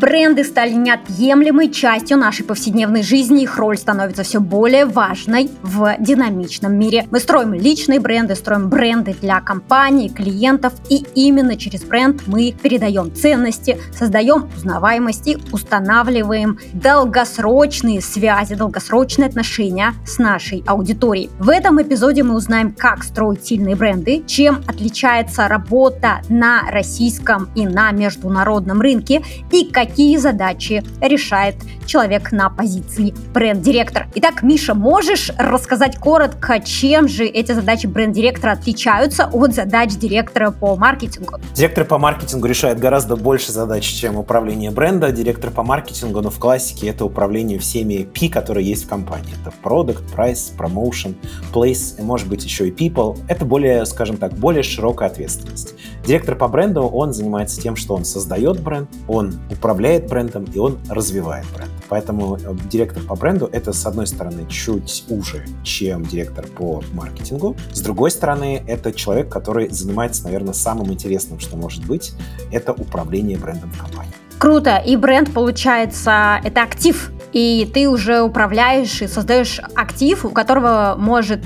Бренды стали неотъемлемой частью нашей повседневной жизни, их роль становится все более важной в динамичном мире. Мы строим личные бренды, строим бренды для компаний, клиентов, и именно через бренд мы передаем ценности, создаем узнаваемость и устанавливаем долгосрочные связи, долгосрочные отношения с нашей аудиторией. В этом эпизоде мы узнаем, как строить сильные бренды, чем отличается работа на российском и на международном рынке и какие задачи решает человек на позиции бренд-директора. Итак, Миша, можешь рассказать коротко, чем же эти задачи бренд-директора отличаются от задач директора по маркетингу? Директор по маркетингу решает гораздо больше задач, чем управление бренда. Директор по маркетингу, но в классике, это управление всеми P, которые есть в компании. Это product, price, promotion, place, и, может быть, еще и people. Это более, скажем так, более широкая ответственность. Директор по бренду, он занимается тем, что он создает бренд, он управляет брендом и он развивает бренд. Поэтому директор по бренду — это, с одной стороны, чуть уже, чем директор по маркетингу. С другой стороны, это человек, который занимается, наверное, самым интересным, что может быть. Это управление брендом в компании. Круто. И бренд, получается, это актив. И ты уже управляешь и создаешь актив, у которого может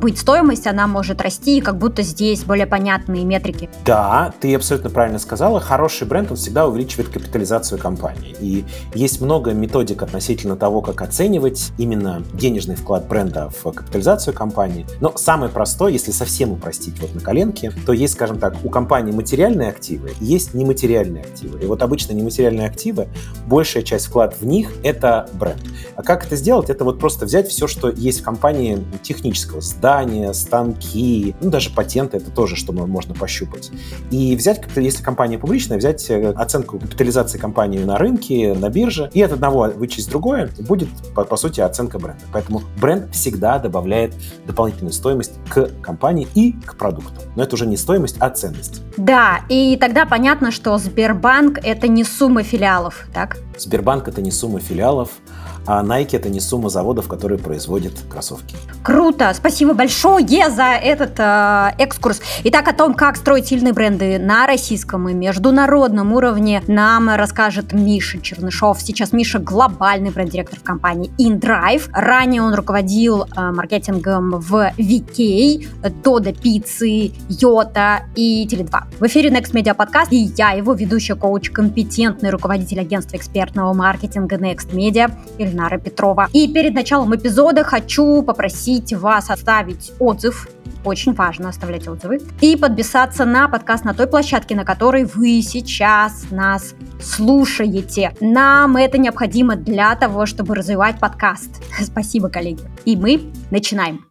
быть стоимость, она может расти, и как будто здесь более понятные метрики. Да, ты абсолютно правильно сказала. Хороший бренд, он всегда увеличивает капитализацию компании. И есть много методик относительно того, как оценивать именно денежный вклад бренда в капитализацию компании. Но самое простое, если совсем упростить вот на коленке, то есть, скажем так, у компании материальные активы, есть нематериальные активы. И вот обычно нематериальные активы, большая часть вклад в них — это бренд. А как это сделать? Это вот просто взять все, что есть в компании технического: здания, станки, даже патенты, это тоже, что можно пощупать. И взять, если компания публичная, взять оценку капитализации компании на рынке, на бирже, и от одного вычесть другое, будет, по сути, оценка бренда. Поэтому бренд всегда добавляет дополнительную стоимость к компании и к продукту. Но это уже не стоимость, а ценность. Да, и тогда понятно, что Сбербанк — это не сумма филиалов, так? Сбербанк — это не сумма филиалов, а Nike — это не сумма заводов, которые производят кроссовки. Круто! Спасибо большое за этот экскурс. Итак, о том, как строить сильные бренды на российском и международном уровне, нам расскажет Миша Чернышёв. Сейчас Миша — глобальный бренд-директор в компании InDrive. Ранее он руководил маркетингом в VK, Dodo Pizza, Yota и Tele2. В эфире NextMedia Podcast, и я, его ведущая, коуч-компетентный руководитель агентства экспертного маркетинга NextMedia, Нара Петрова. И перед началом эпизода хочу попросить вас оставить отзыв. Очень важно оставлять отзывы. И подписаться на подкаст на той площадке, на которой вы сейчас нас слушаете. Нам это необходимо для того, чтобы развивать подкаст. Спасибо, коллеги. И мы начинаем.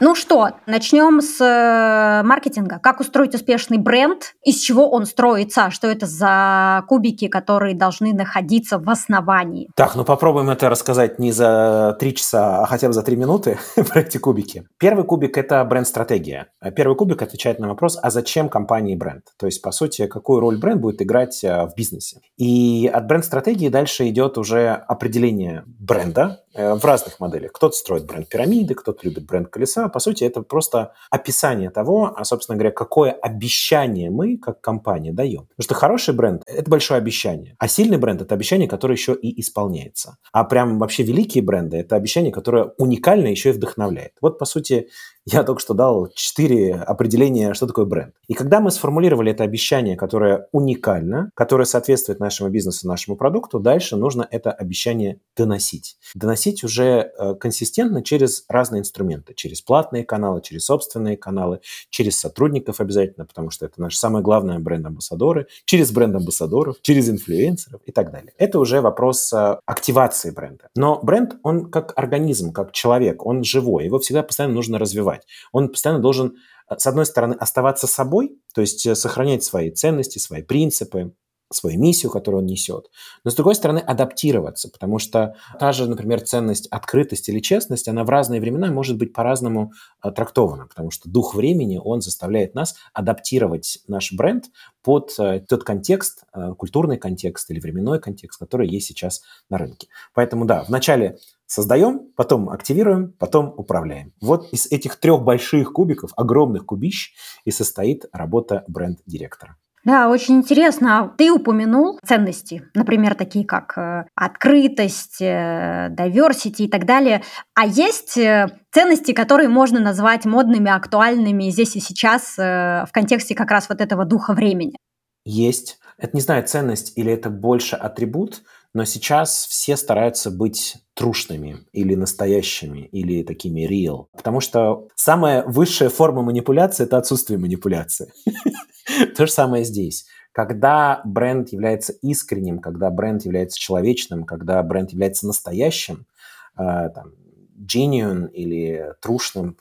Ну что, начнем с маркетинга. Как устроить успешный бренд? Из чего он строится? Что это за кубики, которые должны находиться в основании? Так, ну попробуем это рассказать не за 3 часа, а хотя бы за 3 минуты про эти кубики. Первый кубик – это бренд-стратегия. Первый кубик отвечает на вопрос, а зачем компании бренд? То есть, по сути, какую роль бренд будет играть в бизнесе. И от бренд-стратегии дальше идет уже определение бренда в разных моделях. Кто-то строит бренд-пирамиды, кто-то любит бренд-колеса. По сути, это просто описание того, собственно говоря, какое обещание мы, как компания, даем. Потому что хороший бренд – это большое обещание, а сильный бренд – это обещание, которое еще и исполняется. А прям вообще великие бренды – это обещание, которое уникально еще и вдохновляет. Вот, по сути, я только что дал 4 определения, что такое бренд. И когда мы сформулировали это обещание, которое уникально, которое соответствует нашему бизнесу, нашему продукту, дальше нужно это обещание доносить. Доносить уже консистентно через разные инструменты. Через платные каналы, через собственные каналы, через сотрудников обязательно, потому что это наш самый главный бренд-амбассадоры, через бренд-амбассадоров, через инфлюенсеров и так далее. Это уже вопрос активации бренда. Но бренд, он как организм, как человек, он живой, его всегда постоянно нужно развивать. Он постоянно должен, с одной стороны, оставаться собой, то есть сохранять свои ценности, свои принципы, свою миссию, которую он несет. Но, с другой стороны, адаптироваться, потому что та же, например, ценность открытость или честность, она в разные времена может быть по-разному трактована, потому что дух времени, он заставляет нас адаптировать наш бренд под тот контекст, культурный контекст или временной контекст, который есть сейчас на рынке. Поэтому, да, вначале создаем, потом активируем, потом управляем. Вот из этих трех больших кубиков, огромных кубищ, и состоит работа бренд-директора. Да, очень интересно. Ты упомянул ценности, например, такие как открытость, diversity и так далее. А есть ценности, которые можно назвать модными, актуальными здесь и сейчас в контексте как раз вот этого духа времени? Есть. Это, не знаю, ценность или это больше атрибут, но сейчас все стараются быть трушными или настоящими, или такими real. Потому что самая высшая форма манипуляции – это отсутствие манипуляции. То же самое здесь. Когда бренд является искренним, когда бренд является человечным, когда бренд является настоящим, genuine или трушным,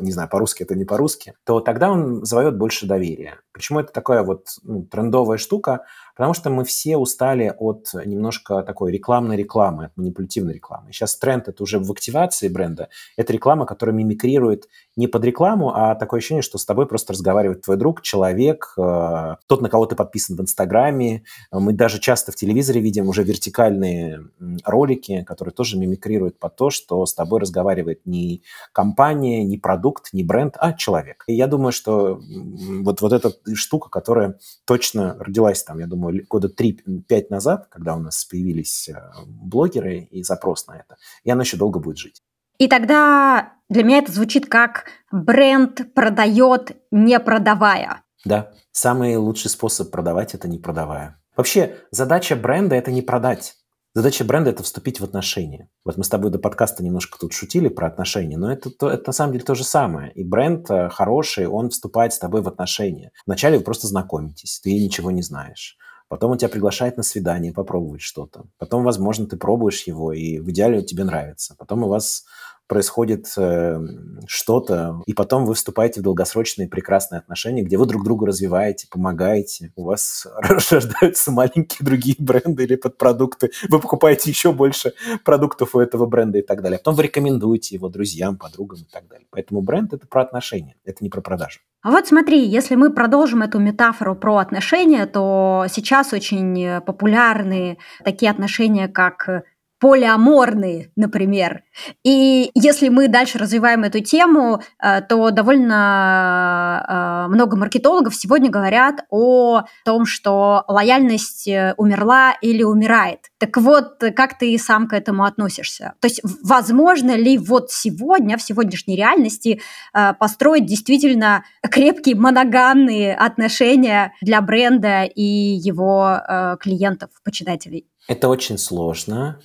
не знаю, по-русски это не по-русски, то тогда он завоевает больше доверия. Почему это такая вот трендовая штука? Потому что мы все устали от немножко такой рекламной рекламы, от манипулятивной рекламы. Сейчас тренд – это уже в активации бренда. Это реклама, которая мимикрирует не под рекламу, а такое ощущение, что с тобой просто разговаривает твой друг, человек, тот, на кого ты подписан в Инстаграме. Мы даже часто в телевизоре видим уже вертикальные ролики, которые тоже мимикрируют под то, что с тобой разговаривает не компания, не продукт, не бренд, а человек. И я думаю, что вот эта штука, которая точно родилась там, я думаю, года 3-5 назад, когда у нас появились блогеры и запрос на это, и она еще долго будет жить. И тогда для меня это звучит как бренд продает, не продавая. Да, самый лучший способ продавать – это не продавая. Вообще, задача бренда – это не продать. Задача бренда – это вступить в отношения. Вот мы с тобой до подкаста немножко тут шутили про отношения, но это на самом деле то же самое. И бренд хороший, он вступает с тобой в отношения. Вначале вы просто знакомитесь, ты ничего не знаешь. Потом он тебя приглашает на свидание попробовать что-то. Потом, возможно, ты пробуешь его, и в идеале тебе нравится. Потом у вас происходит что-то, и потом вы вступаете в долгосрочные прекрасные отношения, где вы друг друга развиваете, помогаете. У вас рождаются маленькие другие бренды или подпродукты. Вы покупаете еще больше продуктов у этого бренда и так далее. Потом вы рекомендуете его друзьям, подругам и так далее. Поэтому бренд – это про отношения, это не про продажу. А вот смотри, если мы продолжим эту метафору про отношения, то сейчас очень популярны такие отношения, как полиаморные, например. И если мы дальше развиваем эту тему, то довольно много маркетологов сегодня говорят о том, что лояльность умерла или умирает. Так вот, как ты сам к этому относишься? То есть возможно ли вот сегодня, в сегодняшней реальности, построить действительно крепкие моногамные отношения для бренда и его клиентов, почитателей? Это очень сложно,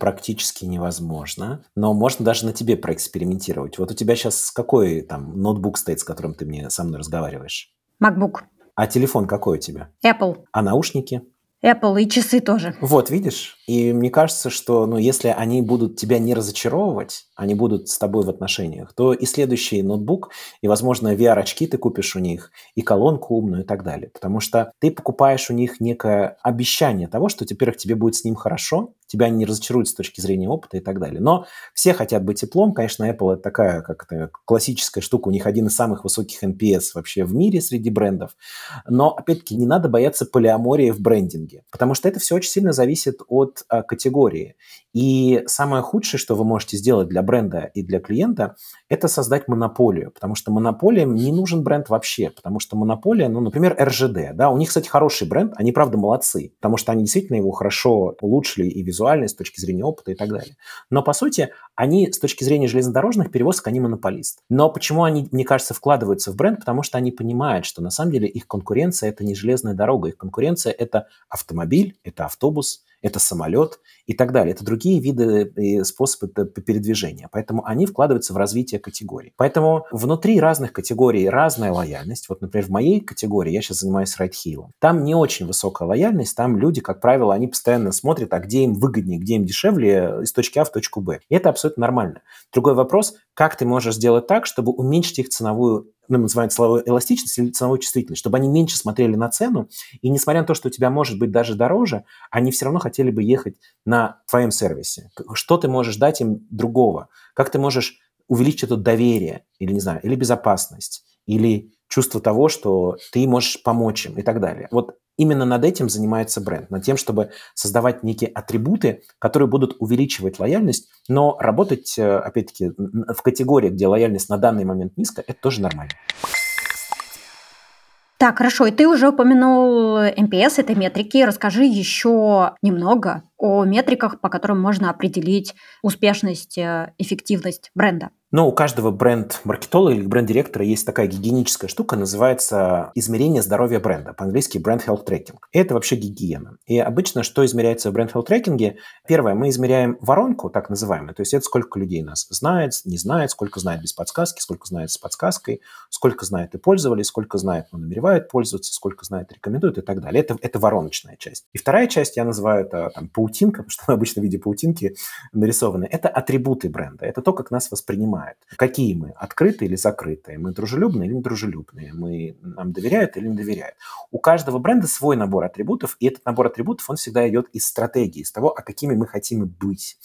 практически невозможно, но можно даже на тебе проэкспериментировать. Вот у тебя сейчас какой там ноутбук стоит, с которым ты со мной разговариваешь? MacBook. А телефон какой у тебя? Apple. А наушники? Apple, и часы тоже. Вот, видишь? И мне кажется, что если они будут тебя не разочаровывать, они будут с тобой в отношениях, то и следующий ноутбук, и, возможно, VR-очки ты купишь у них, и колонку умную и так далее. Потому что ты покупаешь у них некое обещание того, что, во-первых, тебе будет с ним хорошо, тебя не разочаруют с точки зрения опыта и так далее. Но все хотят быть теплом. Конечно, Apple – это такая как-то классическая штука. У них один из самых высоких NPS вообще в мире среди брендов. Но, опять-таки, не надо бояться полиамории в брендинге, потому что это все очень сильно зависит от категории. И самое худшее, что вы можете сделать для бренда и для клиента, это создать монополию, потому что монополиям не нужен бренд вообще, потому что монополия, например, РЖД, да, у них, кстати, хороший бренд, они, правда, молодцы, потому что они действительно его хорошо улучшили и визуально, и с точки зрения опыта и так далее. Но, по сути, они, с точки зрения железнодорожных перевозок, они монополист. Но почему они, мне кажется, вкладываются в бренд? Потому что они понимают, что, на самом деле, их конкуренция – это не железная дорога, их конкуренция – это автомобиль, это автобус, это самолет и так далее. Это другие виды и способы передвижения. Поэтому они вкладываются в развитие категорий. Поэтому внутри разных категорий разная лояльность. Вот, например, в моей категории я сейчас занимаюсь райдхилом. Там не очень высокая лояльность. Там люди, как правило, они постоянно смотрят, а где им выгоднее, где им дешевле из точки А в точку Б. И это абсолютно нормально. Другой вопрос, как ты можешь сделать так, чтобы уменьшить их ценовую мы называем ценовую эластичность или ценовую чувствительность, чтобы они меньше смотрели на цену, и несмотря на то, что у тебя может быть даже дороже, они все равно хотели бы ехать на твоем сервисе. Что ты можешь дать им другого? Как ты можешь увеличить это доверие, или, не знаю, или безопасность, или чувство того, что ты можешь помочь им и так далее. Вот именно над этим занимается бренд, над тем, чтобы создавать некие атрибуты, которые будут увеличивать лояльность, но работать, опять-таки, в категории, где лояльность на данный момент низкая, это тоже нормально. Так, хорошо, и ты уже упомянул NPS этой метрики. Расскажи еще немного о метриках, по которым можно определить успешность, эффективность бренда. Но у каждого бренд-маркетолога или бренд-директора есть такая гигиеническая штука, называется измерение здоровья бренда, по-английски Brand Health Tracking. Это вообще гигиена. И обычно что измеряется в Brand Health Tracking? Первое, мы измеряем воронку, так называемую, то есть это сколько людей нас знает, не знает, сколько знает без подсказки, сколько знает с подсказкой, сколько знает и пользовались, сколько знает, но намеревают пользоваться, сколько знает, рекомендуют и так далее. Это вороночная часть. И вторая часть, я называю это там, паутинка, потому что мы обычно в виде паутинки нарисованы, это атрибуты бренда, это то, как нас воспринимают. Какие мы, открытые или закрытые, мы дружелюбные или недружелюбные, нам доверяют или не доверяют. У каждого бренда свой набор атрибутов, и этот набор атрибутов, он всегда идет из стратегии, из того, а какими мы хотим быть.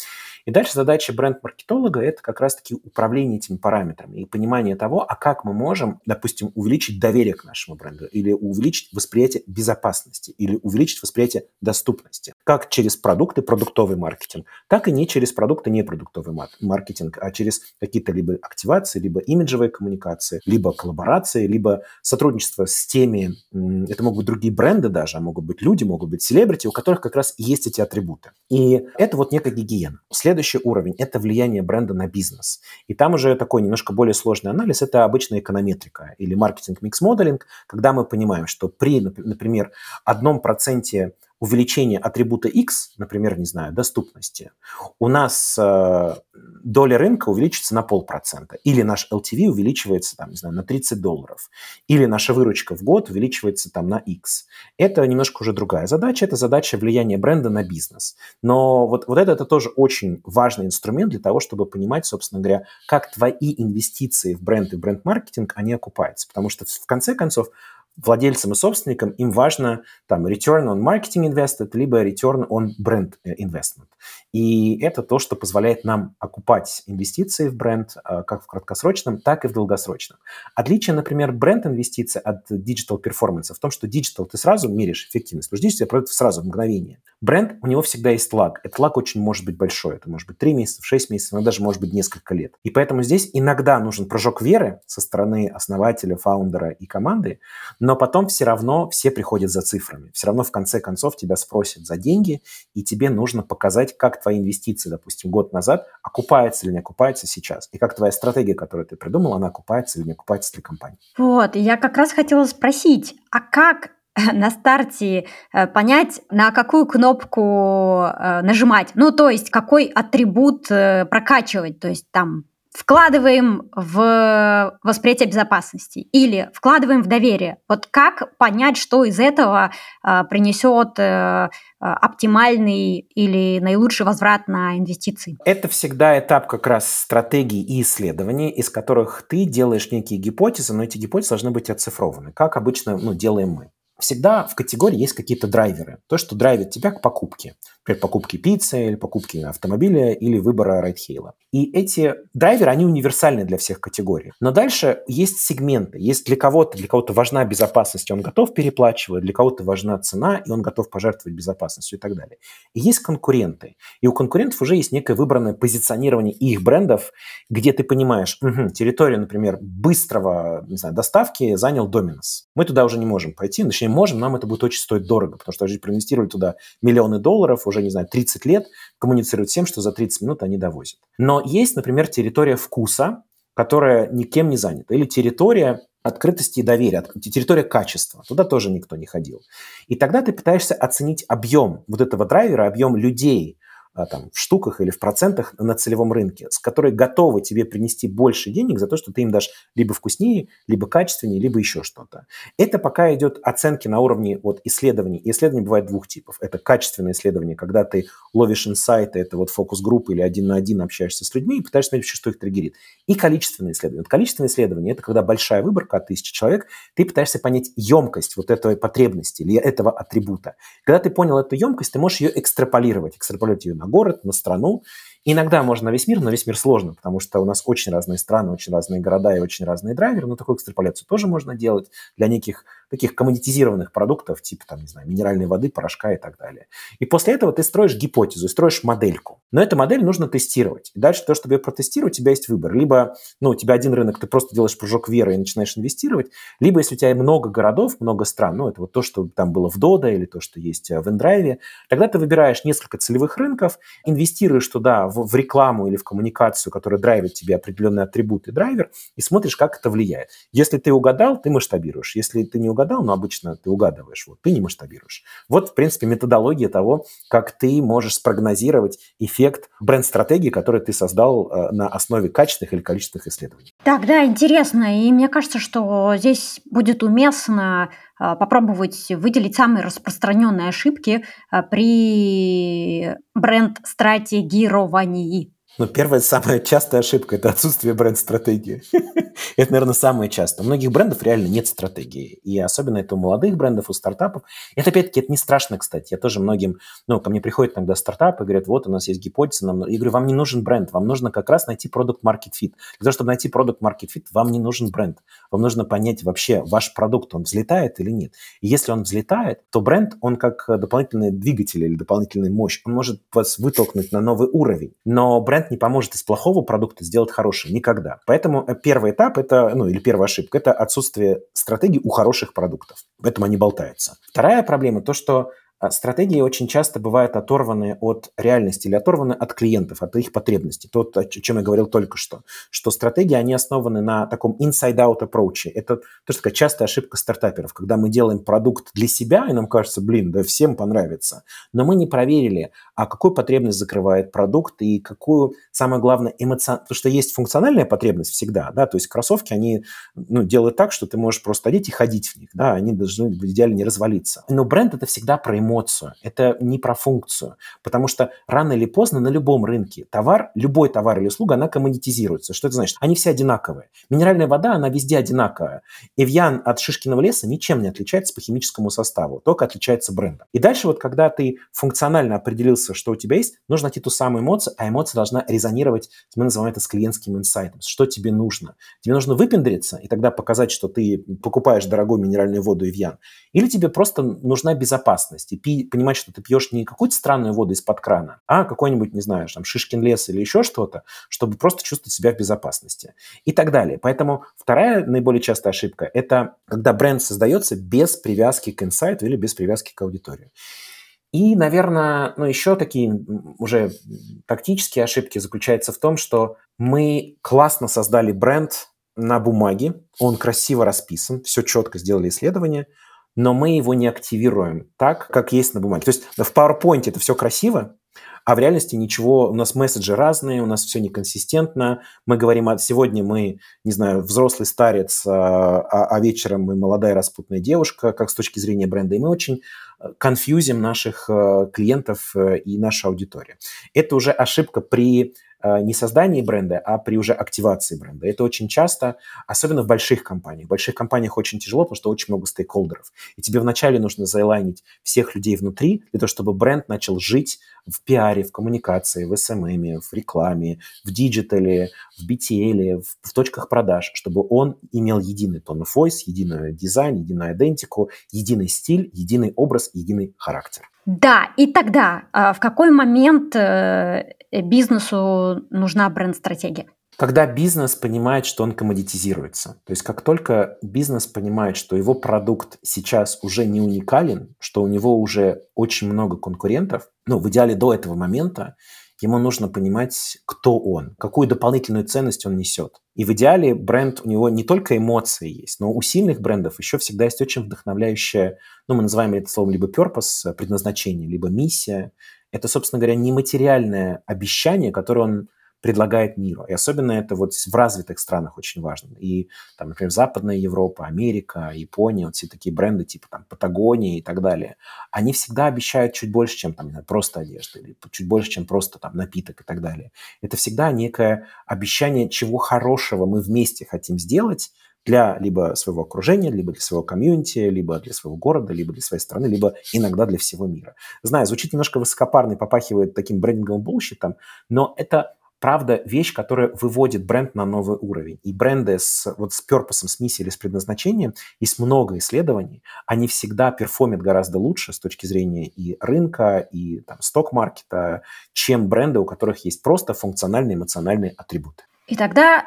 И дальше задача бренд-маркетолога – это как раз-таки управление этими параметрами и понимание того, а как мы можем, допустим, увеличить доверие к нашему бренду или увеличить восприятие безопасности или увеличить восприятие доступности. Как через продукты, продуктовый маркетинг, так и не через продукты, не продуктовый маркетинг, а через какие-то либо активации, либо имиджевые коммуникации, либо коллаборации, либо сотрудничество с теми, это могут быть другие бренды даже, могут быть люди, могут быть селебрити, у которых как раз есть эти атрибуты. И это вот некая гигиена. Следующий уровень – это влияние бренда на бизнес. И там уже такой немножко более сложный анализ – это обычная эконометрика или маркетинг-микс-моделинг, когда мы понимаем, что при, например, 1% увеличение атрибута X, например, не знаю, доступности, у нас доля рынка увеличится на 0,5%, или наш LTV увеличивается там, не знаю, на $30, или наша выручка в год увеличивается там на X. Это немножко уже другая задача, это задача влияния бренда на бизнес. Но вот это тоже очень важный инструмент для того, чтобы понимать, собственно говоря, как твои инвестиции в бренд и бренд-маркетинг, они окупаются. Потому что в конце концов владельцам и собственникам им важно там return on marketing investment либо return on brand investment. И это то, что позволяет нам окупать инвестиции в бренд как в краткосрочном, так и в долгосрочном. Отличие, например, бренд-инвестиций от digital performance в том, что digital ты сразу меряешь эффективность, потому что digital происходит сразу, в мгновение. Бренд, у него всегда есть лаг. Этот лаг очень может быть большой. Это может быть 3 месяца, 6 месяцев, но даже может быть несколько лет. И поэтому здесь иногда нужен прыжок веры со стороны основателя, фаундера и команды, но потом все равно все приходят за цифрами. Все равно в конце концов тебя спросят за деньги, и тебе нужно показать, как твои инвестиции, допустим, год назад, окупаются или не окупаются сейчас. И как твоя стратегия, которую ты придумал, она окупается или не окупается для компании. Вот, я как раз хотела спросить, а как на старте понять, на какую кнопку нажимать? Ну, то есть, какой атрибут прокачивать? То есть, там, вкладываем в восприятие безопасности или вкладываем в доверие. Вот как понять, что из этого принесет оптимальный или наилучший возврат на инвестиции? Это всегда этап как раз стратегий и исследований, из которых ты делаешь некие гипотезы, но эти гипотезы должны быть оцифрованы, как обычно делаем мы. Всегда в категории есть какие-то драйверы. То, что драйвит тебя к покупке. Например, покупке пиццы, или покупке автомобиля, или выбора райдхейла. И эти драйверы, они универсальны для всех категорий. Но дальше есть сегменты. Есть для кого-то важна безопасность, и он готов переплачивать, для кого-то важна цена, и он готов пожертвовать безопасностью и так далее. И есть конкуренты. И у конкурентов уже есть некое выбранное позиционирование их брендов, где ты понимаешь, территорию, например, быстрого, не знаю, доставки занял Доминос. Мы туда уже не можем пойти, точнее, можем, нам это будет очень стоить дорого, потому что даже проинвестировали туда $миллионы, уже, не знаю, 30 лет, коммуницируют всем, что за 30 минут они довозят. Но есть, например, территория вкуса, которая никем не занята, или территория открытости и доверия, территория качества. Туда тоже никто не ходил. И тогда ты пытаешься оценить объем вот этого драйвера, объем людей, там, в штуках или в процентах на целевом рынке, с которой готовы тебе принести больше денег за то, что ты им дашь либо вкуснее, либо качественнее, либо еще что-то. Это пока идет оценки на уровне вот, исследований. И исследований бывает двух типов. Это качественные исследования, когда ты ловишь инсайты, это вот фокус-группы или один на один общаешься с людьми и пытаешься понять, что их триггерит. И количественные исследования. Вот количественные исследования – это когда большая выборка от 1000 человек, ты пытаешься понять емкость вот этой потребности или этого атрибута. Когда ты понял эту емкость, ты можешь ее экстраполировать ее на город, на страну. Иногда можно на весь мир, но весь мир сложно, потому что у нас очень разные страны, очень разные города и очень разные драйверы, но такую экстраполяцию тоже можно делать для неких таких коммодитизированных продуктов, типа, там, не знаю, минеральной воды, порошка и так далее. И после этого ты строишь гипотезу, строишь модельку. Но эту модель нужно тестировать. И дальше, то, чтобы ее протестировать, у тебя есть выбор. Либо, у тебя один рынок, ты просто делаешь прыжок веры и начинаешь инвестировать, либо, если у тебя много городов, много стран, это вот то, что там было в Dodo или то, что есть в InDrive, тогда ты выбираешь несколько целевых рынков, инвестируешь туда в рекламу или в коммуникацию, которая драйвит тебе определенные атрибуты драйвер, и смотришь, как это влияет. Если ты угадал, ты масштабируешь. Если ты не угадал, но обычно ты угадываешь, ты не масштабируешь. В принципе, методология того, как ты можешь спрогнозировать эффект бренд-стратегии, которую ты создал на основе качественных или количественных исследований. Так, да, интересно. И мне кажется, что здесь будет уместно попробовать выделить самые распространенные ошибки при бренд-стратегировании. Первая самая частая ошибка – это отсутствие бренд-стратегии. Это, наверное, самое частое. У многих брендов реально нет стратегии. И особенно это у молодых брендов, у стартапов. Это, опять-таки, это не страшно, кстати. Я тоже многим... ко мне приходят иногда стартапы, говорят, вот, у нас есть гипотеза. Я говорю, вам не нужен бренд. Вам нужно как раз найти продукт-маркет-фит. Для того, чтобы найти продукт-маркет-фит, вам не нужен бренд. Вам нужно понять вообще, ваш продукт, он взлетает или нет. И если он взлетает, то бренд, он как дополнительный двигатель или дополнительная мощь. Он может вас вытолкнуть на новый уровень. Но бренд не поможет из плохого продукта сделать хороший никогда. Поэтому первый этап, или первая ошибка, это отсутствие стратегии у хороших продуктов. Поэтому они болтаются. Вторая проблема, то, что стратегии очень часто бывают оторваны от реальности или оторваны от клиентов, от их потребностей. То, о чем я говорил только что. Что стратегии, они основаны на таком inside-out approach. Это тоже такая частая ошибка стартаперов, когда мы делаем продукт для себя, и нам кажется, да всем понравится. Но мы не проверили, какую потребность закрывает продукт и какую, самое главное, эмоциональную. Потому что есть функциональная потребность всегда, то есть кроссовки, они делают так, что ты можешь просто одеть и ходить в них, они должны в идеале не развалиться. Но бренд – это всегда про эмоцию, это не про функцию, потому что рано или поздно на любом рынке любой товар или услуга, она коммодитизируется. Что это значит? Они все одинаковые. Минеральная вода, она везде одинаковая. Эвиан от Шишкиного леса ничем не отличается по химическому составу, только отличается брендом. И дальше когда ты функционально определился, что у тебя есть, нужно найти ту самую эмоцию, а эмоция должна резонировать, мы называем это с клиентским инсайтом. Что тебе нужно? Тебе нужно выпендриться и тогда показать, что ты покупаешь дорогую минеральную воду Эвиан. Или тебе просто нужна безопасность. И понимать, что ты пьешь не какую-то странную воду из-под крана, а какой-нибудь, Шишкин лес или еще что-то, чтобы просто чувствовать себя в безопасности и так далее. Поэтому вторая наиболее частая ошибка – это когда бренд создается без привязки к инсайту или без привязки к аудитории. И, наверное, еще такие уже тактические ошибки заключаются в том, что мы классно создали бренд на бумаге, он красиво расписан, все четко сделали исследования, но мы его не активируем так, как есть на бумаге. То есть в PowerPoint это все красиво, а в реальности ничего, у нас месседжи разные, у нас все неконсистентно. Мы говорим, сегодня мы, взрослый старец, а вечером мы молодая распутная девушка, как с точки зрения бренда. И мы очень конфьюзим наших клиентов и нашу аудиторию. Это уже ошибка при не создании бренда, а при уже активации бренда. Это очень часто, особенно в больших компаниях. В больших компаниях очень тяжело, потому что очень много стейкхолдеров. И тебе вначале нужно залайнить всех людей внутри, для того, чтобы бренд начал жить в пиаре, в коммуникации, в СММе, в рекламе, в диджитале, в BTL, в точках продаж, чтобы он имел единый tone of voice, единый дизайн, единую идентику, единый стиль, единый образ, единый характер. Да, и тогда в какой момент бизнесу нужна бренд-стратегия? Когда бизнес понимает, что он коммодитизируется. То есть как только бизнес понимает, что его продукт сейчас уже не уникален, что у него уже очень много конкурентов, в идеале до этого момента, ему нужно понимать, кто он, какую дополнительную ценность он несет. И в идеале бренд, у него не только эмоции есть, но у сильных брендов еще всегда есть очень вдохновляющая, мы называем это словом либо purpose, предназначение, либо миссия, это, собственно говоря, нематериальное обещание, которое он предлагает миру. И особенно это вот в развитых странах очень важно. И, там, например, Западная Европа, Америка, Япония, вот все такие бренды типа там Патагония и так далее, они всегда обещают чуть больше, чем там, не знаю, просто одежда, или чуть больше, чем просто там напиток и так далее. Это всегда некое обещание, чего хорошего мы вместе хотим сделать для либо своего окружения, либо для своего комьюнити, либо для своего города, либо для своей страны, либо иногда для всего мира. Знаю, звучит немножко высокопарно и попахивает таким брендинговым булщитом, но это... правда, вещь, которая выводит бренд на новый уровень. И бренды с перпосом, с миссией или с предназначением, есть много исследований, они всегда перформят гораздо лучше с точки зрения и рынка, и там, сток-маркета, чем бренды, у которых есть просто функциональные, эмоциональные атрибуты. И тогда,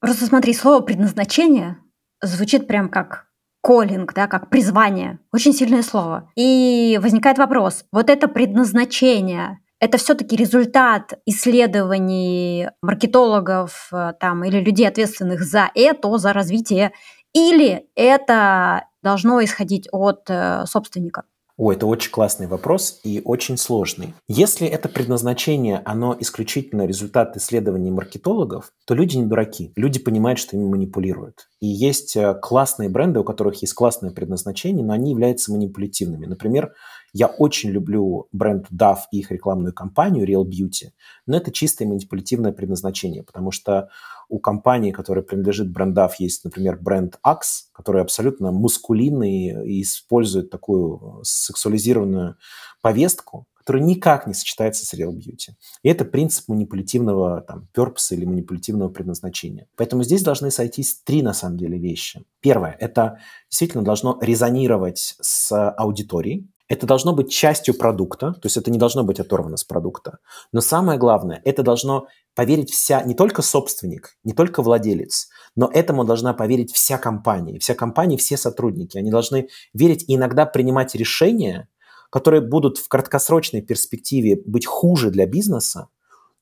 просто смотри, слово «предназначение» звучит прям как коллинг, да, как призвание. Очень сильное слово. И возникает вопрос, вот это предназначение – это все-таки результат исследований маркетологов там, или людей, ответственных за это, за развитие, или это должно исходить от собственника? Ой, это очень классный вопрос и очень сложный. Если это предназначение, оно исключительно результат исследований маркетологов, то люди не дураки. Люди понимают, что ими манипулируют. И есть классные бренды, у которых есть классное предназначение, но они являются манипулятивными. Например, я очень люблю бренд DAF и их рекламную кампанию Real Beauty, но это чистое манипулятивное предназначение, потому что у компании, которая принадлежит бренд DAF, есть, например, бренд Axe, который абсолютно мускулинный и использует такую сексуализированную повестку, который никак не сочетается с Real Beauty. И это принцип манипулятивного там, purpose или манипулятивного предназначения. Поэтому здесь должны сойтись три, на самом деле, вещи. Первое – это действительно должно резонировать с аудиторией. Это должно быть частью продукта, то есть это не должно быть оторвано с продукта. Но самое главное, это должно поверить вся, не только собственник, не только владелец, но этому должна поверить вся компания. Вся компания, все сотрудники, они должны верить и иногда принимать решения, которые будут в краткосрочной перспективе быть хуже для бизнеса,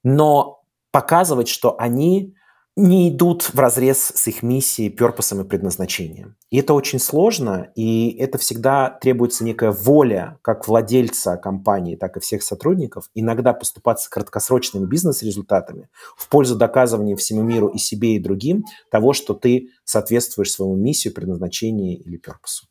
но показывать, что они не идут вразрез с их миссией, перпосом и предназначением. И это очень сложно, и это всегда требуется некая воля как владельца компании, так и всех сотрудников, иногда поступаться краткосрочными бизнес-результатами в пользу доказывания всему миру и себе, и другим того, что ты соответствуешь своему миссию, предназначению или перпосу.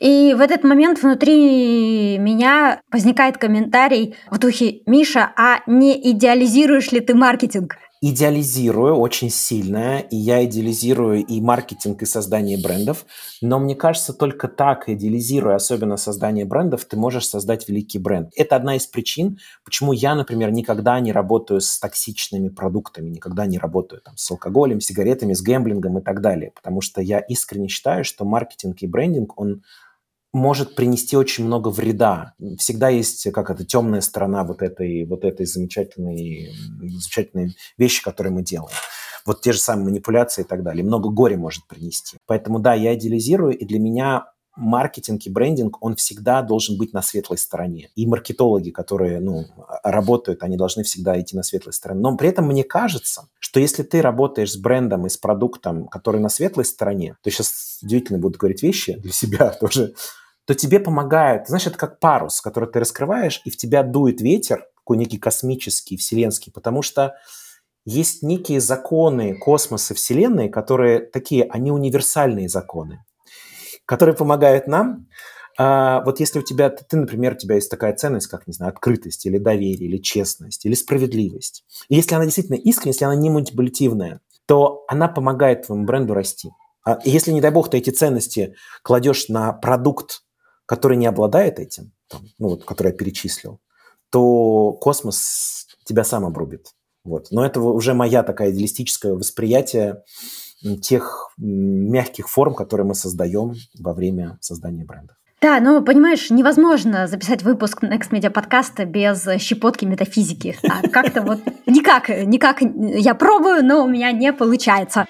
И в этот момент внутри меня возникает комментарий в духе: «Миша, а не идеализируешь ли ты маркетинг?» Идеализирую очень сильно, и я идеализирую и маркетинг, и создание брендов, но мне кажется, только так, идеализируя особенно создание брендов, ты можешь создать великий бренд. Это одна из причин, почему я, например, никогда не работаю с токсичными продуктами, никогда не работаю там, с алкоголем, сигаретами, с гэмблингом и так далее, потому что я искренне считаю, что маркетинг и брендинг, он может принести очень много вреда. Всегда есть темная сторона вот этой замечательной вещи, которые мы делаем. Вот те же самые манипуляции и так далее. Много горя может принести. Поэтому, да, я идеализирую, и для меня маркетинг и брендинг, он всегда должен быть на светлой стороне. И маркетологи, которые работают, они должны всегда идти на светлой стороне. Но при этом мне кажется, что если ты работаешь с брендом и с продуктом, который на светлой стороне, то сейчас удивительно буду говорить вещи для себя тоже, то тебе помогает, знаешь, это как парус, который ты раскрываешь, и в тебя дует ветер, такой некий космический, вселенский, потому что есть некие законы космоса, вселенной, которые такие, они универсальные законы, которые помогают нам. Вот если у тебя, например, у тебя есть такая ценность, как, не знаю, открытость или доверие, или честность, или справедливость. И если она действительно искренняя, если она не манипулятивная, то она помогает твоему бренду расти. И если, не дай бог, ты эти ценности кладешь на продукт, который не обладает этим, который я перечислил, то космос тебя сам обрубит. Вот. Но это уже моя такая идеалистическое восприятие тех мягких форм, которые мы создаем во время создания брендов. Да, понимаешь, невозможно записать выпуск NextMedia подкаста без щепотки метафизики. А как-то никак я пробую, но у меня не получается.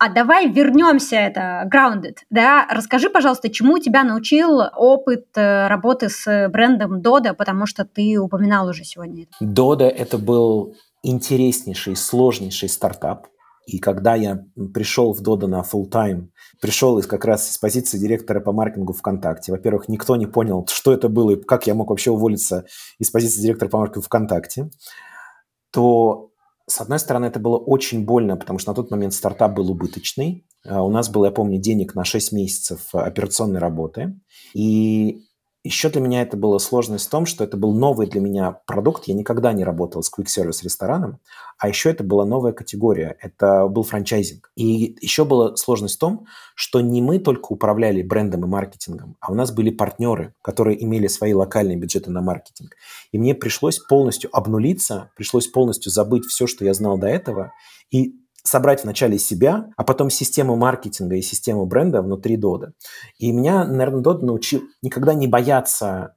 А давай вернемся, это grounded, да? Расскажи, пожалуйста, чему тебя научил опыт работы с брендом Dodo, потому что ты упоминал уже сегодня. Dodo — это был интереснейший, сложнейший стартап. И когда я пришел в Dodo на full-time, пришел как раз с позиции директора по маркетингу ВКонтакте. Во-первых, никто не понял, что это было и как я мог вообще уволиться из позиции директора по маркетингу ВКонтакте. То, с одной стороны, это было очень больно, потому что на тот момент стартап был убыточный. У нас было, я помню, денег на 6 месяцев операционной работы. И еще для меня это была сложность в том, что это был новый для меня продукт. Я никогда не работал с квик-сервис-рестораном. А еще это была новая категория. Это был франчайзинг. И еще была сложность в том, что не мы только управляли брендом и маркетингом, а у нас были партнеры, которые имели свои локальные бюджеты на маркетинг. И мне пришлось полностью обнулиться, пришлось полностью забыть все, что я знал до этого, и собрать вначале себя, а потом систему маркетинга и систему бренда внутри Dodo. И меня, наверное, Dodo научил никогда не бояться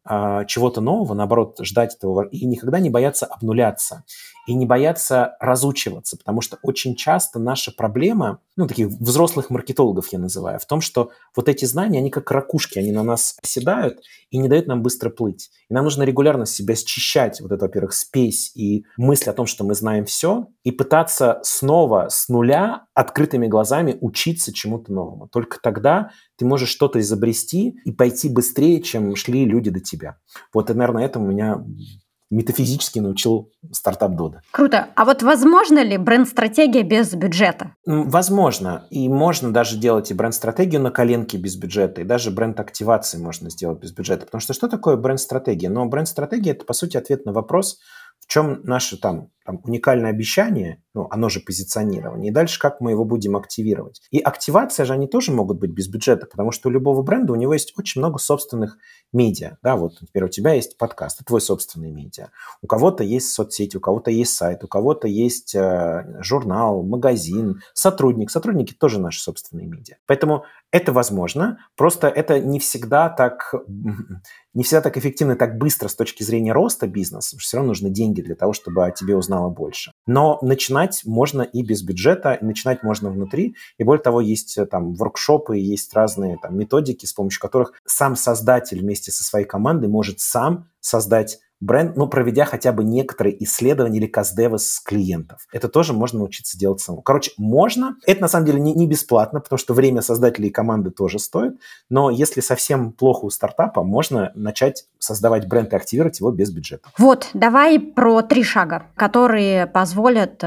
чего-то нового, наоборот, ждать этого, и никогда не бояться обнуляться, и не бояться разучиваться, потому что очень часто наша проблема, таких взрослых маркетологов я называю, в том, что вот эти знания, они как ракушки, они на нас оседают и не дают нам быстро плыть. И нам нужно регулярно себя счищать, вот это, во-первых, спесь и мысль о том, что мы знаем все, и пытаться снова с нуля открытыми глазами учиться чему-то новому. Только тогда ты можешь что-то изобрести и пойти быстрее, чем шли люди до тебя. Вот, и, наверное, этому меня метафизически научил стартап Dodo. Круто. А вот возможно ли бренд-стратегия без бюджета? Возможно. И можно даже делать и бренд-стратегию на коленке без бюджета, и даже бренд-активации можно сделать без бюджета. Потому что такое бренд-стратегия? Но бренд-стратегия – это, по сути, ответ на вопрос, в чем наше там уникальное обещание, оно же позиционирование, и дальше как мы его будем активировать. И активация же они тоже могут быть без бюджета, потому что у любого бренда у него есть очень много собственных медиа. Да, вот, например, у тебя есть подкаст, это твой собственный медиа. У кого-то есть соцсети, у кого-то есть сайт, у кого-то есть журнал, магазин, сотрудник. Сотрудники тоже наши собственные медиа. Поэтому это возможно, просто это не всегда так эффективно и так быстро с точки зрения роста бизнеса, все равно нужны деньги для того, чтобы о тебе узнало больше. Но начинать можно и без бюджета, и начинать можно внутри, и более того, есть там воркшопы, есть разные там методики, с помощью которых сам создатель вместе со своей командой может сам создать бренд, проведя хотя бы некоторые исследования или каздевы с клиентов. Это тоже можно научиться делать самому. Короче, можно. Это, на самом деле, не бесплатно, потому что время создателей и команды тоже стоит. Но если совсем плохо у стартапа, можно начать создавать бренд и активировать его без бюджета. Вот, давай про 3 шага, которые позволят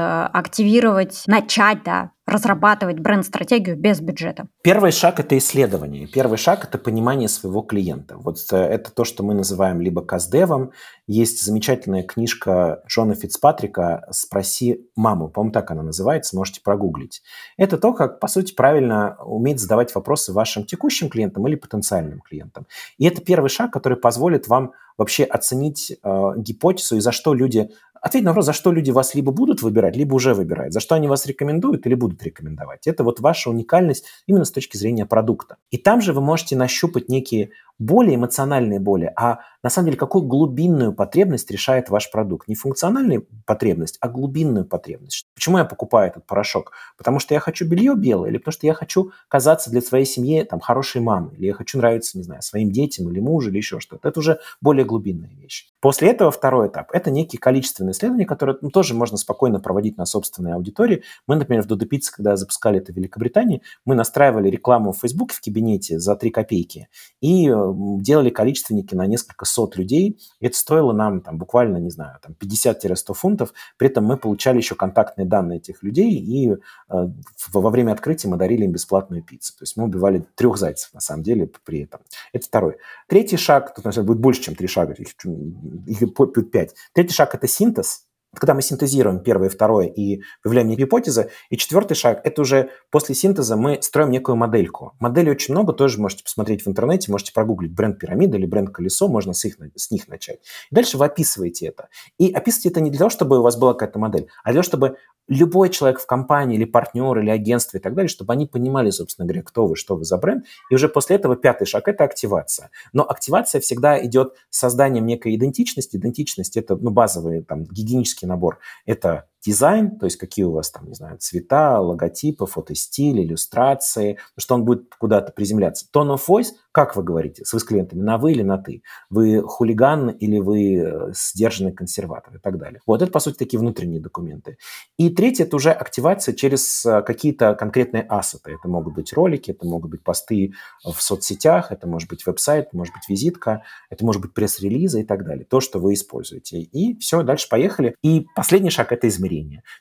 разрабатывать бренд-стратегию без бюджета. Первый шаг – это исследование. Первый шаг – это понимание своего клиента. Вот это то, что мы называем либо каздевом. Есть замечательная книжка Джона Фицпатрика «Спроси маму». По-моему, так она называется, можете прогуглить. Это то, как, по сути, правильно уметь задавать вопросы вашим текущим клиентам или потенциальным клиентам. И это первый шаг, который позволит вам вообще оценить гипотезу и за что люди... Ответить на вопрос, за что люди вас либо будут выбирать, либо уже выбирают, за что они вас рекомендуют или будут рекомендовать. Это вот ваша уникальность именно с точки зрения продукта. И там же вы можете нащупать некие более эмоциональные боли, а на самом деле какую глубинную потребность решает ваш продукт. Не функциональную потребность, а глубинную потребность. Почему я покупаю этот порошок? Потому что я хочу белье белое, или потому что я хочу казаться для своей семьи хорошей мамой, или я хочу нравиться, своим детям, или мужу, или еще что-то. Это уже более глубинная вещь. После этого второй этап – это некие количественные исследования, которые тоже можно спокойно проводить на собственной аудитории. Мы, например, в Dodo Pizza, когда запускали это в Великобритании, мы настраивали рекламу в Facebook в кабинете за 3 копейки и делали количественники на несколько сот людей. Это стоило нам буквально, 50-100 фунтов. При этом мы получали еще контактные данные этих людей, и во время открытия мы дарили им бесплатную пиццу. То есть мы убивали 3 зайцев, на самом деле, при этом. Это второй. Третий шаг, тут, будет больше, чем 3 шага, их 5. Третий шаг – это синтез. Когда мы синтезируем первое и второе и выявляем гипотезы. И 4-й шаг – это уже после синтеза мы строим некую модельку. Моделей очень много, тоже можете посмотреть в интернете, можете прогуглить бренд-пирамида или бренд-колесо, можно с них начать. И дальше вы описываете это. И описываете это не для того, чтобы у вас была какая-то модель, а для того, чтобы любой человек в компании или партнер, или агентство и так далее, чтобы они понимали, собственно говоря, кто вы, что вы за бренд. И уже после этого 5-й шаг – это активация. Но активация всегда идет созданием некой идентичности. Идентичность – это базовый гигиенический набор. Это дизайн, то есть какие у вас там, не знаю, цвета, логотипы, фотостиль, иллюстрации, что он будет куда-то приземляться. Tone of voice, как вы говорите с вы с клиентами, на вы или на ты? Вы хулиган или вы сдержанный консерватор и так далее. Вот это, по сути, такие внутренние документы. И третье – это уже активация через какие-то конкретные ассеты. Это могут быть ролики, это могут быть посты в соцсетях, это может быть веб-сайт, может быть визитка, это может быть пресс-релизы и так далее. То, что вы используете. И все, дальше поехали. И последний шаг – это измерение.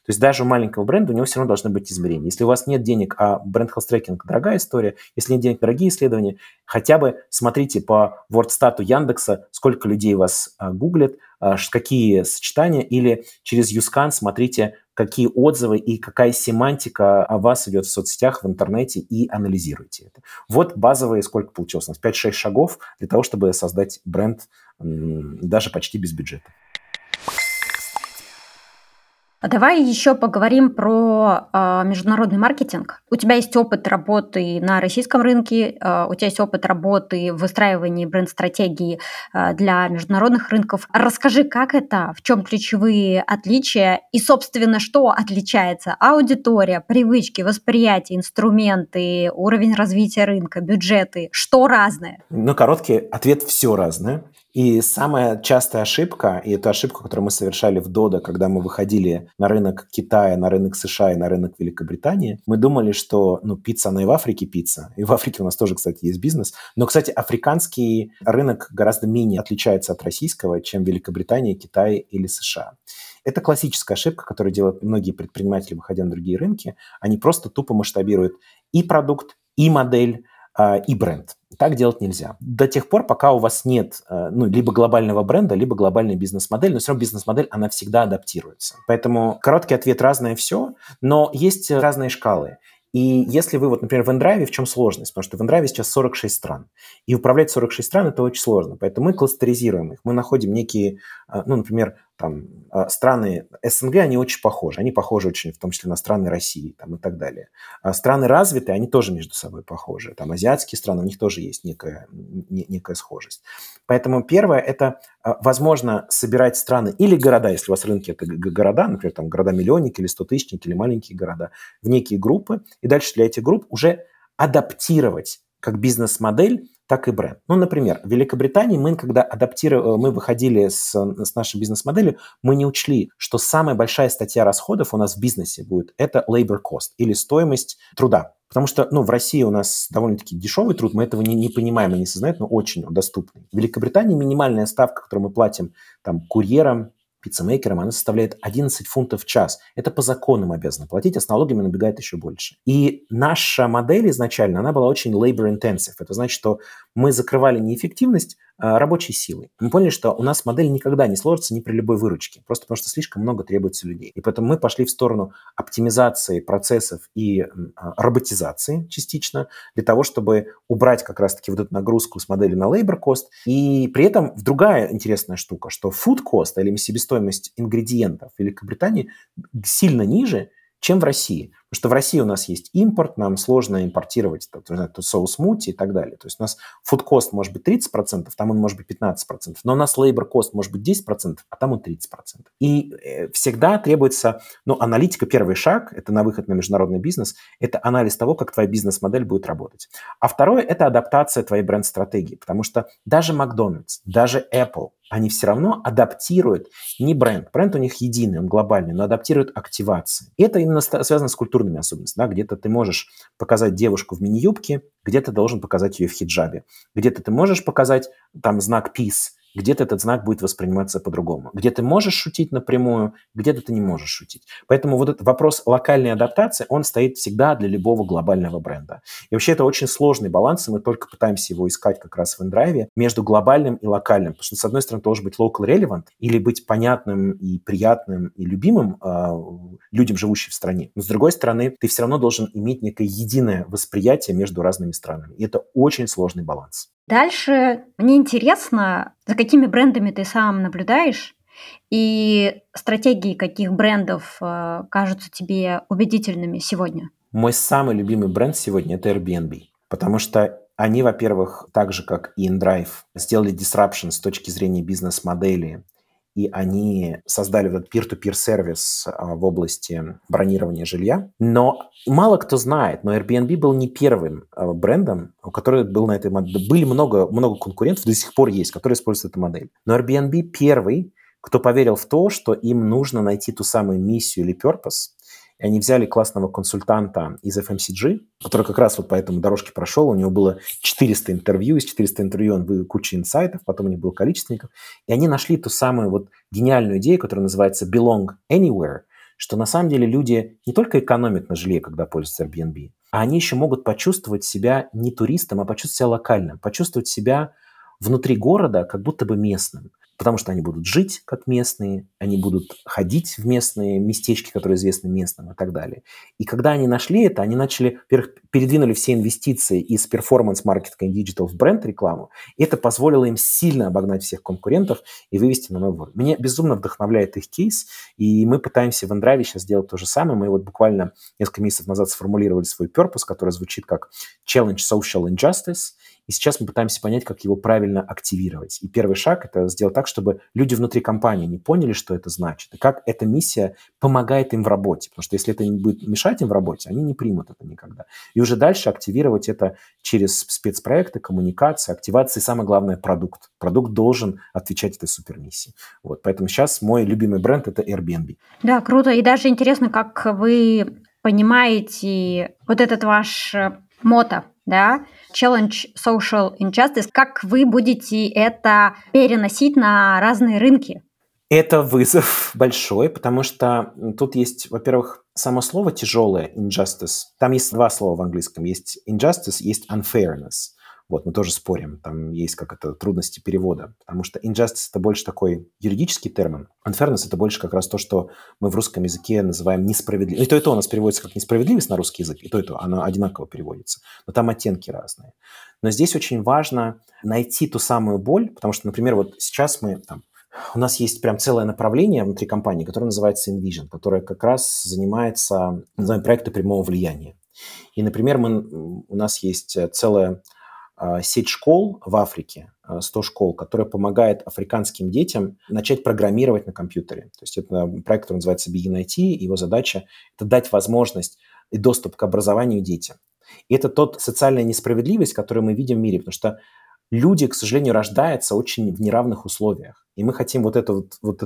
То есть даже у маленького бренда у него все равно должны быть измерения. Если у вас нет денег, а бренд-хелс-трекинг – дорогая история, если нет денег, дорогие исследования, хотя бы смотрите по вордстату Яндекса, сколько людей вас гуглят, какие сочетания, или через YouScan смотрите, какие отзывы и какая семантика о вас идет в соцсетях, в интернете, и анализируйте это. Вот базовые, сколько получилось у нас, 5-6 шагов для того, чтобы создать бренд даже почти без бюджета. А давай еще поговорим про международный маркетинг. У тебя есть опыт работы на российском рынке, у тебя есть опыт работы в выстраивании бренд-стратегии для международных рынков. Расскажи, как это, в чем ключевые отличия и, собственно, что отличается? Аудитория, привычки, восприятие, инструменты, уровень развития рынка, бюджеты. Что разное? Ну, короткий ответ – все разное. И самая частая ошибка, и эту ошибку, которую мы совершали в Dodo, когда мы выходили на рынок Китая, на рынок США и на рынок Великобритании, мы думали, что пицца, она и в Африке пицца. И в Африке у нас тоже, кстати, есть бизнес. Но, кстати, африканский рынок гораздо менее отличается от российского, чем Великобритания, Китай или США. Это классическая ошибка, которую делают многие предприниматели, выходя на другие рынки. Они просто тупо масштабируют и продукт, и модель, и бренд. Так делать нельзя. До тех пор, пока у вас нет либо глобального бренда, либо глобальной бизнес-модели, но все равно бизнес-модель, она всегда адаптируется. Поэтому короткий ответ – разное все, но есть разные шкалы. И если вы, например, в InDrive, в чем сложность? Потому что в InDrive сейчас 46 стран. И управлять 46 стран – это очень сложно. Поэтому мы кластеризируем их. Мы находим некие, например, страны СНГ, они очень похожи. Они похожи очень, в том числе, на страны России и так далее. А страны развитые, они тоже между собой похожи. Азиатские страны, у них тоже есть некая схожесть. Поэтому первое – это, возможно, собирать страны или города, если у вас рынки – это города, например, города-миллионники или 100-тысячники, или маленькие города, в некие группы. И дальше для этих групп уже адаптировать как бизнес-модель, так и бренд. Например, в Великобритании мы, когда мы выходили с нашей бизнес-моделью, мы не учли, что самая большая статья расходов у нас в бизнесе будет – это labor cost или стоимость труда. Потому что, в России у нас довольно-таки дешевый труд, мы этого не понимаем и не сознаем, но очень доступный. В Великобритании минимальная ставка, которую мы платим курьерам, пиццемейкером, она составляет 11 фунтов в час. Это по законам обязаны платить, а с налогами набегает еще больше. И наша модель изначально, она была очень labor-intensive. Это значит, что мы закрывали неэффективность рабочей силы. Мы поняли, что у нас модель никогда не сложится ни при любой выручке, просто потому что слишком много требуется людей. И поэтому мы пошли в сторону оптимизации процессов и роботизации частично, для того, чтобы убрать как раз-таки вот эту нагрузку с модели на labor cost. И при этом другая интересная штука, что food cost, или себестоимость ингредиентов в Великобритании, сильно ниже, чем в России. Потому что в России у нас есть импорт, нам сложно импортировать соус мути и так далее. То есть у нас фудкост может быть 30%, там он может быть 15%, но у нас лейбор-кост может быть 10%, а там он 30%. И всегда требуется аналитика, первый шаг, это на выход на международный бизнес, это анализ того, как твоя бизнес-модель будет работать. А второе – это адаптация твоей бренд-стратегии, потому что даже Макдональдс, даже Apple, они все равно адаптируют не бренд. Бренд у них единый, он глобальный, но адаптируют активации. И это именно связано с культурными особенностями. Да? Где-то ты можешь показать девушку в мини-юбке, где-то должен показать ее в хиджабе. Где-то ты можешь показать знак peace, где-то этот знак будет восприниматься по-другому. Где ты можешь шутить напрямую, где-то ты не можешь шутить. Поэтому вот этот вопрос локальной адаптации, он стоит всегда для любого глобального бренда. И вообще это очень сложный баланс, и мы только пытаемся его искать как раз в InDrive между глобальным и локальным. Потому что, с одной стороны, должен быть local relevant или быть понятным и приятным и любимым людям, живущим в стране. Но, с другой стороны, ты все равно должен иметь некое единое восприятие между разными странами. И это очень сложный баланс. Дальше мне интересно, за какими брендами ты сам наблюдаешь и стратегии каких брендов кажутся тебе убедительными сегодня? Мой самый любимый бренд сегодня – это Airbnb, потому что они, во-первых, так же, как и InDrive, сделали disruption с точки зрения бизнес-модели и они создали этот peer-to-peer сервис в области бронирования жилья. Но мало кто знает, но Airbnb был не первым брендом, у которого был на этой модели. Были много конкурентов, до сих пор есть, которые используют эту модель. Но Airbnb первый, кто поверил в то, что им нужно найти ту самую миссию или purpose. И они взяли классного консультанта из FMCG, который как раз вот по этому дорожке прошел. У него было 400 интервью. Из 400 интервью он вывел кучу инсайтов, потом у них было количественников. И они нашли ту самую вот гениальную идею, которая называется «belong anywhere», что на самом деле люди не только экономят на жилье, когда пользуются Airbnb, а они еще могут почувствовать себя не туристом, а почувствовать себя локальным, почувствовать себя внутри города как будто бы местным. Потому что они будут жить как местные, они будут ходить в местные местечки, которые известны местным и так далее. И когда они нашли это, они начали, во-первых, передвинули все инвестиции из перформанс-маркетинга и диджитал в бренд-рекламу. Это позволило им сильно обогнать всех конкурентов и вывести на новый уровень. Меня безумно вдохновляет их кейс, и мы пытаемся в InDrive сейчас сделать то же самое. Мы вот буквально несколько месяцев назад сформулировали свой purpose, который звучит как «Challenge Social Injustice», и сейчас мы пытаемся понять, как его правильно активировать. И первый шаг – это сделать так, чтобы люди внутри компании не поняли, что это значит, и как эта миссия помогает им в работе. Потому что если это не будет мешать им в работе, они не примут это никогда. И уже дальше активировать это через спецпроекты, коммуникации, активации, и самое главное – продукт. Продукт должен отвечать этой супермиссии. Вот. Поэтому сейчас мой любимый бренд – это Airbnb. Да, круто. И даже интересно, как вы понимаете вот этот ваш мото, да, Challenge Social Injustice, как вы будете это переносить на разные рынки? Это вызов большой, потому что тут есть, во-первых, само слово тяжелое, injustice. Там есть два слова в английском. Есть injustice, есть unfairness. Вот, мы тоже спорим, там есть как это трудности перевода, потому что injustice – это больше такой юридический термин, unfairness – это больше как раз то, что мы в русском языке называем несправедливость. И то у нас переводится как несправедливость на русский язык, и то оно одинаково переводится, но там оттенки разные. Но здесь очень важно найти ту самую боль, потому что, например, вот сейчас мы там, у нас есть прям целое направление внутри компании, которое называется Invision, которое как раз занимается, называем, проекты прямого влияния. И, например, у нас есть целая сеть школ в Африке, 100 школ, которая помогает африканским детям начать программировать на компьютере. То есть это проект, который называется Begin IT, его задача – это дать возможность и доступ к образованию детям. И это тот социальная несправедливость, которую мы видим в мире, потому что люди, к сожалению, рождаются очень в неравных условиях, и мы хотим вот эту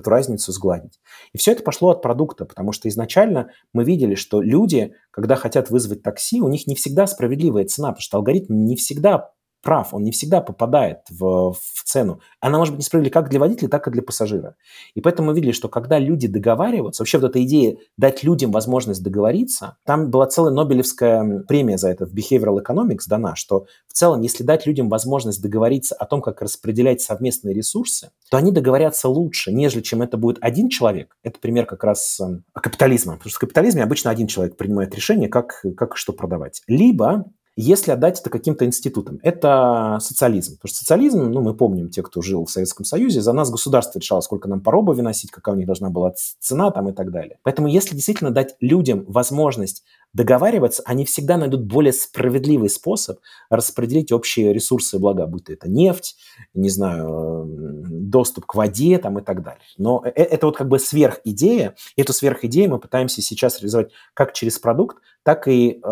разницу сгладить. И все это пошло от продукта, потому что изначально мы видели, что люди, когда хотят вызвать такси, у них не всегда справедливая цена, потому что алгоритм не всегда прав, он не всегда попадает в цену. Она может быть несправедлива как для водителя, так и для пассажира. И поэтому мы видели, что когда люди договариваются, вообще вот эта идея дать людям возможность договориться, там была целая Нобелевская премия за это в Behavioral Economics дана, что в целом, если дать людям возможность договориться о том, как распределять совместные ресурсы, то они договорятся лучше, нежели чем это будет один человек. Это пример как раз капитализма. Потому что в капитализме обычно один человек принимает решение, как что продавать. Либо если отдать это каким-то институтам. Это социализм. Потому что социализм, мы помним, те, кто жил в Советском Союзе, за нас государство решало, сколько нам по обуви носить, какая у них должна была цена там и так далее. Поэтому если действительно дать людям возможность договариваться, они всегда найдут более справедливый способ распределить общие ресурсы и блага, будь то это нефть, не знаю, доступ к воде там и так далее. Но это вот как бы сверхидея. Эту сверхидею мы пытаемся сейчас реализовать как через продукт, так и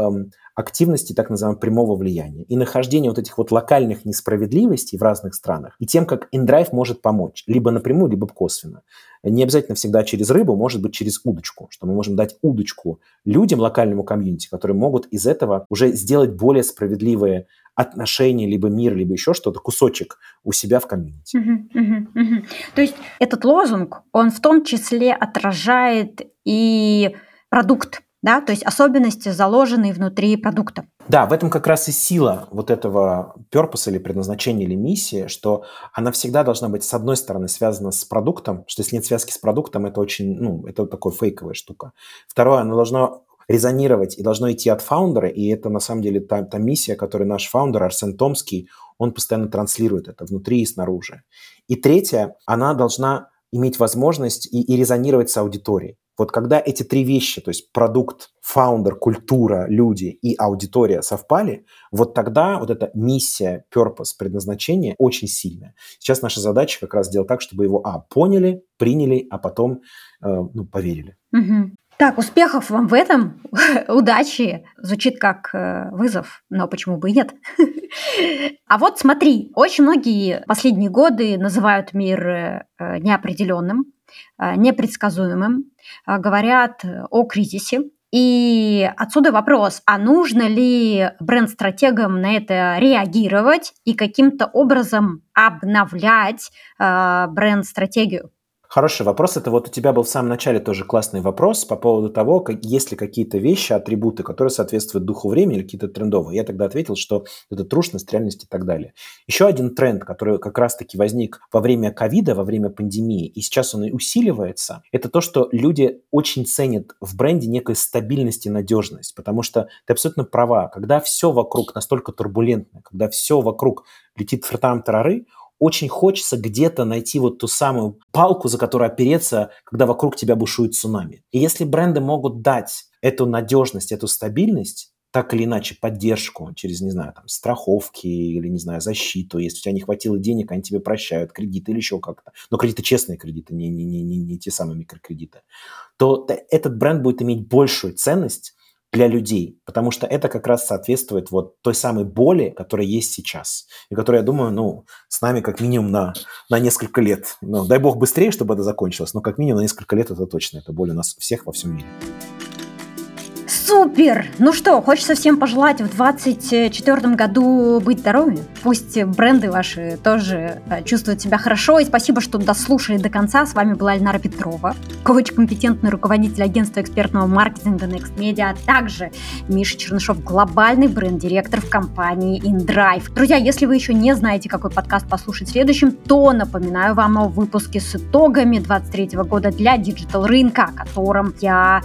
активности так называемого прямого влияния и нахождение вот этих вот локальных несправедливостей в разных странах и тем, как InDrive может помочь, либо напрямую, либо косвенно. Не обязательно всегда через рыбу, может быть, через удочку, что мы можем дать удочку людям, локальному комьюнити, которые могут из этого уже сделать более справедливые отношения, либо мир, либо еще что-то, кусочек у себя в комьюнити. То есть этот лозунг, он в том числе отражает и продукт, да, то есть особенности, заложенные внутри продукта. Да, в этом как раз и сила вот этого purpose или предназначения или миссии, что она всегда должна быть, с одной стороны, связана с продуктом, что если нет связки с продуктом, это очень, это такая фейковая штука. Второе, она должна резонировать и должно идти от фаундера, и это на самом деле та миссия, которую наш фаундер Арсен Томский, он постоянно транслирует это внутри и снаружи. И третье, она должна иметь возможность и резонировать с аудиторией. Вот когда эти три вещи, то есть продукт, фаундер, культура, люди и аудитория совпали, вот тогда вот эта миссия, purpose, предназначение очень сильная. Сейчас наша задача как раз сделать так, чтобы его, поняли, приняли, а потом, поверили. Угу. Так, успехов вам в этом, удачи. Звучит как вызов, но почему бы и нет? А вот смотри, очень многие последние годы называют мир неопределенным, непредсказуемым, говорят о кризисе. И отсюда вопрос, а нужно ли бренд-стратегам на это реагировать и каким-то образом обновлять бренд-стратегию? Хороший вопрос. Это вот у тебя был в самом начале тоже классный вопрос по поводу того, есть ли какие-то вещи, атрибуты, которые соответствуют духу времени или какие-то трендовые. Я тогда ответил, что это трушность, реальность и так далее. Еще один тренд, который как раз-таки возник во время ковида, во время пандемии, и сейчас он и усиливается, это то, что люди очень ценят в бренде некую стабильность и надежность, потому что ты абсолютно права. Когда все вокруг настолько турбулентно, когда все вокруг летит фертам-тарары, очень хочется где-то найти вот ту самую палку, за которую опереться, когда вокруг тебя бушует цунами. И если бренды могут дать эту надежность, эту стабильность, так или иначе поддержку через, страховки или, защиту. Если у тебя не хватило денег, они тебе прощают кредиты или еще как-то. Но кредиты честные кредиты, не те самые микрокредиты. То этот бренд будет иметь большую ценность для людей, потому что это как раз соответствует вот той самой боли, которая есть сейчас, и которая, я думаю, с нами как минимум на несколько лет. Дай бог быстрее, чтобы это закончилось, но как минимум на несколько лет это точно. Это боль у нас всех во всем мире. Супер! Ну что, хочется всем пожелать в 2024 году быть здоровыми. Пусть бренды ваши тоже чувствуют себя хорошо. И спасибо, что дослушали до конца. С вами была Нара Петрова, коуч-компетентный руководитель агентства экспертного маркетинга NextMedia, а также Миша Чернышёв, глобальный бренд-директор в компании InDrive. Друзья, если вы еще не знаете, какой подкаст послушать следующим, то напоминаю вам о выпуске с итогами 2023 года для диджитал-рынка, о котором я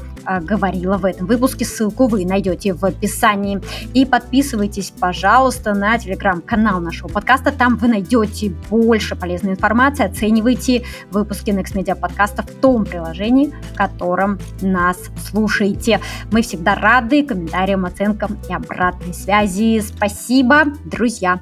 говорила в этом выпуске. Ссылку вы найдете в описании. И подписывайтесь, пожалуйста, на телеграм-канал нашего подкаста. Там вы найдете больше полезной информации. Оценивайте выпуски NextMedia подкаста в том приложении, в котором нас слушаете. Мы всегда рады комментариям, оценкам и обратной связи. Спасибо, друзья!